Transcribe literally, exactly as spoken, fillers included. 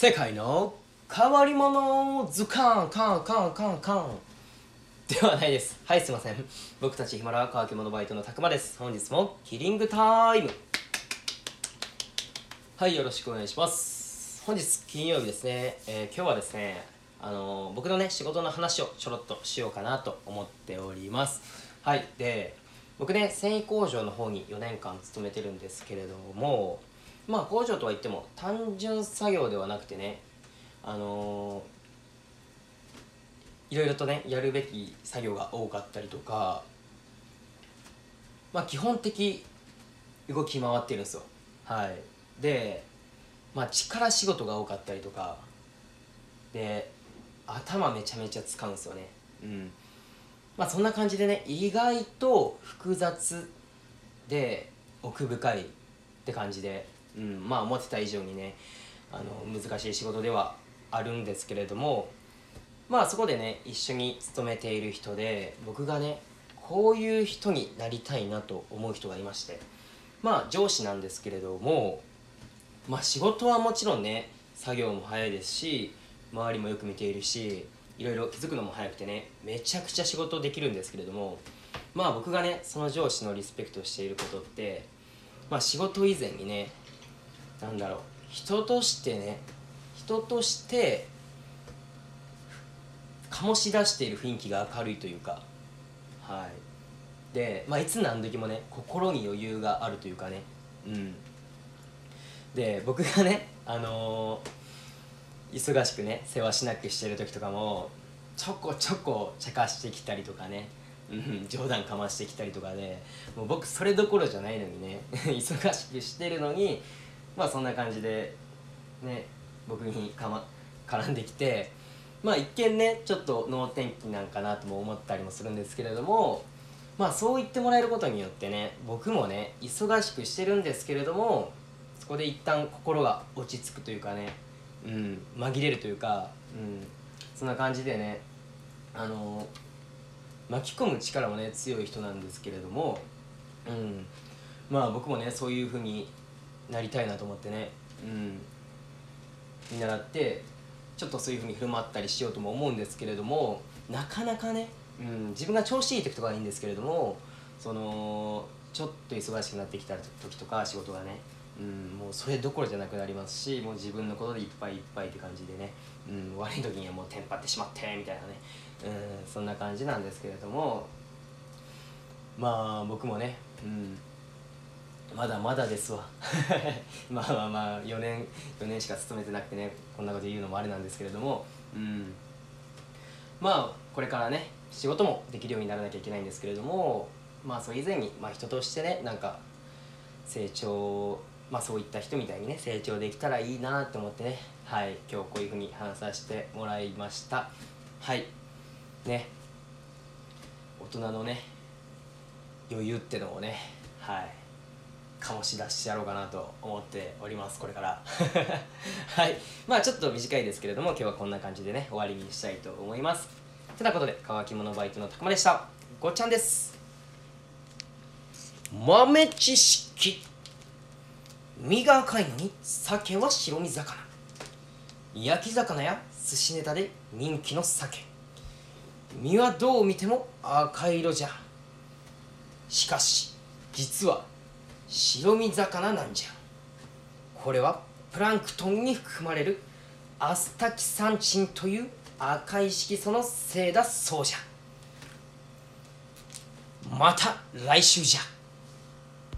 世界の変わり者図鑑カンカンカンカンではないです。はい、すいません。僕たちヒマラヤ乾き物バイトのたくまです。本日もキリングタイム。はい、よろしくお願いします。本日金曜日ですね、えー、今日はですね、あのー、僕のね仕事の話をちょろっとしようかなと思っております。はい、で僕ね繊維工場の方によねんかん勤めてるんですけれども、まあ工場とは言っても単純作業ではなくてね、あのー、いろいろとねやるべき作業が多かったりとか、まあ基本的動き回ってるんですよ。はい。でまあ力仕事が多かったりとかで、頭めちゃめちゃ使うんですよね。うん、まあそんな感じでね、意外と複雑で奥深いって感じで、うん、まあ思ってた以上にね、あの難しい仕事ではあるんですけれども、まあそこでね一緒に勤めている人で、僕がねこういう人になりたいなと思う人がいまして、まあ上司なんですけれども、まあ仕事はもちろんね作業も早いですし、周りもよく見ているし、いろいろ気づくのも早くてね、めちゃくちゃ仕事できるんですけれども、まあ僕がねその上司のリスペクトしていることって、まあ仕事以前にね、なんだろう、人としてね、人として醸し出している雰囲気が明るいというか、はい。で、まあいつ何時もね、心に余裕があるというかね、うん。で、僕がね、あのー、忙しくね、世話しなくしてる時とかも、ちょこちょこ茶化してきたりとかね、うん、冗談かましてきたりとかで、もう僕それどころじゃないのにね忙しくしてるのに、まあそんな感じでね僕にか、ま、絡んできて、まあ一見ねちょっと能天気なんかなとも思ったりもするんですけれども、まあそう言ってもらえることによってね、僕もね忙しくしてるんですけれども、そこで一旦心が落ち着くというかね、うん、紛れるというか、うん、そんな感じでね、あのー巻き込む力もね強い人なんですけれども、うん、まあ僕もねそういう風になりたいなと思ってね、うん、見習ってちょっとそういう風に振る舞ったりしようとも思うんですけれども、なかなかね、うん、自分が調子いい時とかはいいんですけれども、そのちょっと忙しくなってきた時とか仕事がね、うん、もうそれどころじゃなくなりますし、もう自分のことでいっぱいいっぱいって感じでね、うん、悪い時にはもうテンパってしまってみたいなね、うん、そんな感じなんですけれども、まあ僕もね、うん、まだまだですわまあまあまあよねんしか勤めてなくてね、こんなこと言うのもあれなんですけれども、うん、まあこれからね仕事もできるようにならなきゃいけないんですけれども、まあそれ以前に、まあ、人としてねなんか成長、まあそういった人みたいにね成長できたらいいなと思ってね、はい、今日こういうふうに話させてもらいました。はいね、大人のね余裕ってのをね、はい、醸し出してやろうかなと思っております、これからはい、まあちょっと短いですけれども今日はこんな感じでね終わりにしたいと思います。てなことで、乾き物バイトのたくまでした。ごっちゃんです。豆知識。身が赤いのに鮭は白身魚。焼き魚や寿司ネタで人気の鮭。身はどう見ても赤色じゃ。しかし実は白身魚なんじゃ。これはプランクトンに含まれるアスタキサンチンという赤い色素のせいだそうじゃ。また来週じゃ。